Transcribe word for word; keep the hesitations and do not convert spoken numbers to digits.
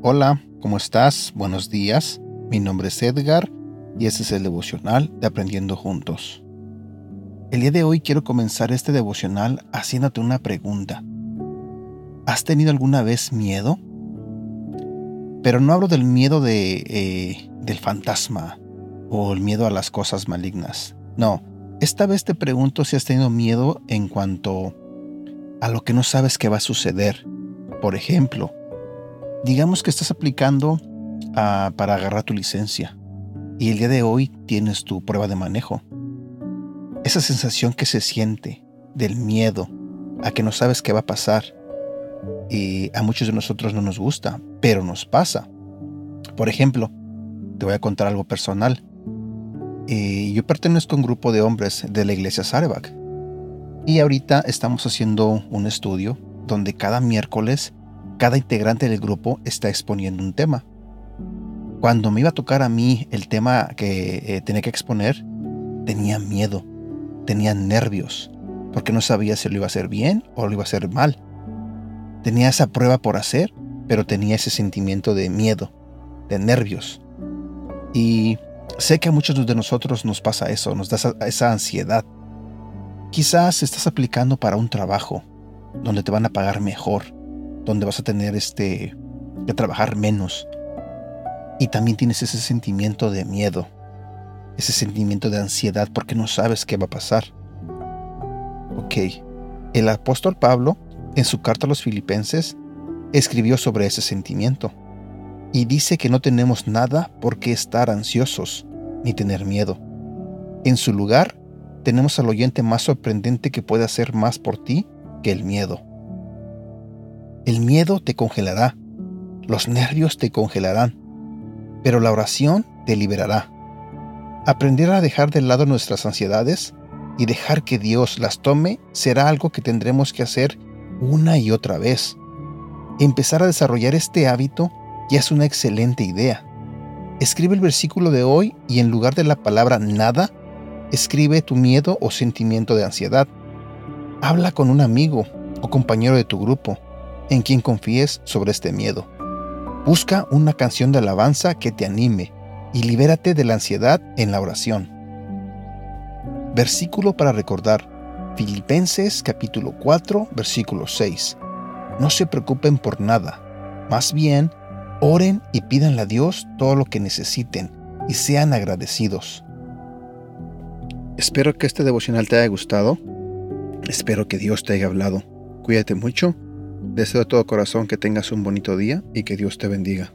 Hola, ¿cómo estás? Buenos días. Mi nombre es Edgar y este es el devocional de Aprendiendo Juntos. El día de hoy quiero comenzar este devocional haciéndote una pregunta. ¿Has tenido alguna vez miedo? Pero no hablo del miedo de, eh, del fantasma o el miedo a las cosas malignas. No, esta vez te pregunto si has tenido miedo en cuanto a lo que no sabes que va a suceder. Por ejemplo, digamos que estás aplicando a, para agarrar tu licencia y el día de hoy tienes tu prueba de manejo. Esa sensación que se siente del miedo a que no sabes qué va a pasar, y a muchos de nosotros no nos gusta, pero nos pasa. Por ejemplo, te voy a contar algo personal. Eh, yo pertenezco a un grupo de hombres de la iglesia Zarebak y ahorita estamos haciendo un estudio donde cada miércoles cada integrante del grupo está exponiendo un tema. Cuando me iba a tocar a mí el tema que eh, tenía que exponer, tenía miedo, tenía nervios, porque no sabía si lo iba a hacer bien o lo iba a hacer mal. Tenía esa prueba por hacer, pero tenía ese sentimiento de miedo, de nervios. Y sé que a muchos de nosotros nos pasa eso, nos da esa, esa ansiedad. Quizás estás aplicando para un trabajo donde te van a pagar mejor, donde vas a tener este, que trabajar menos. Y también tienes ese sentimiento de miedo, ese sentimiento de ansiedad porque no sabes qué va a pasar. Ok, el apóstol Pablo, en su carta a los Filipenses, escribió sobre ese sentimiento y dice que no tenemos nada por qué estar ansiosos ni tener miedo. En su lugar, tenemos al oyente más sorprendente que puede hacer más por ti que el miedo. El miedo te congelará, los nervios te congelarán, pero la oración te liberará. Aprender a dejar de lado nuestras ansiedades y dejar que Dios las tome será algo que tendremos que hacer una y otra vez. Empezar a desarrollar este hábito ya es una excelente idea. Escribe el versículo de hoy y en lugar de la palabra nada, escribe tu miedo o sentimiento de ansiedad. Habla con un amigo o compañero de tu grupo en quien confíes sobre este miedo. Busca una canción de alabanza que te anime y libérate de la ansiedad en la oración. Versículo para recordar. Filipenses capítulo cuatro, versículo seis. No se preocupen por nada, más bien, oren y pídanle a Dios todo lo que necesiten y sean agradecidos. Espero que este devocional te haya gustado. Espero que Dios te haya hablado. Cuídate mucho. Deseo de todo corazón que tengas un bonito día y que Dios te bendiga.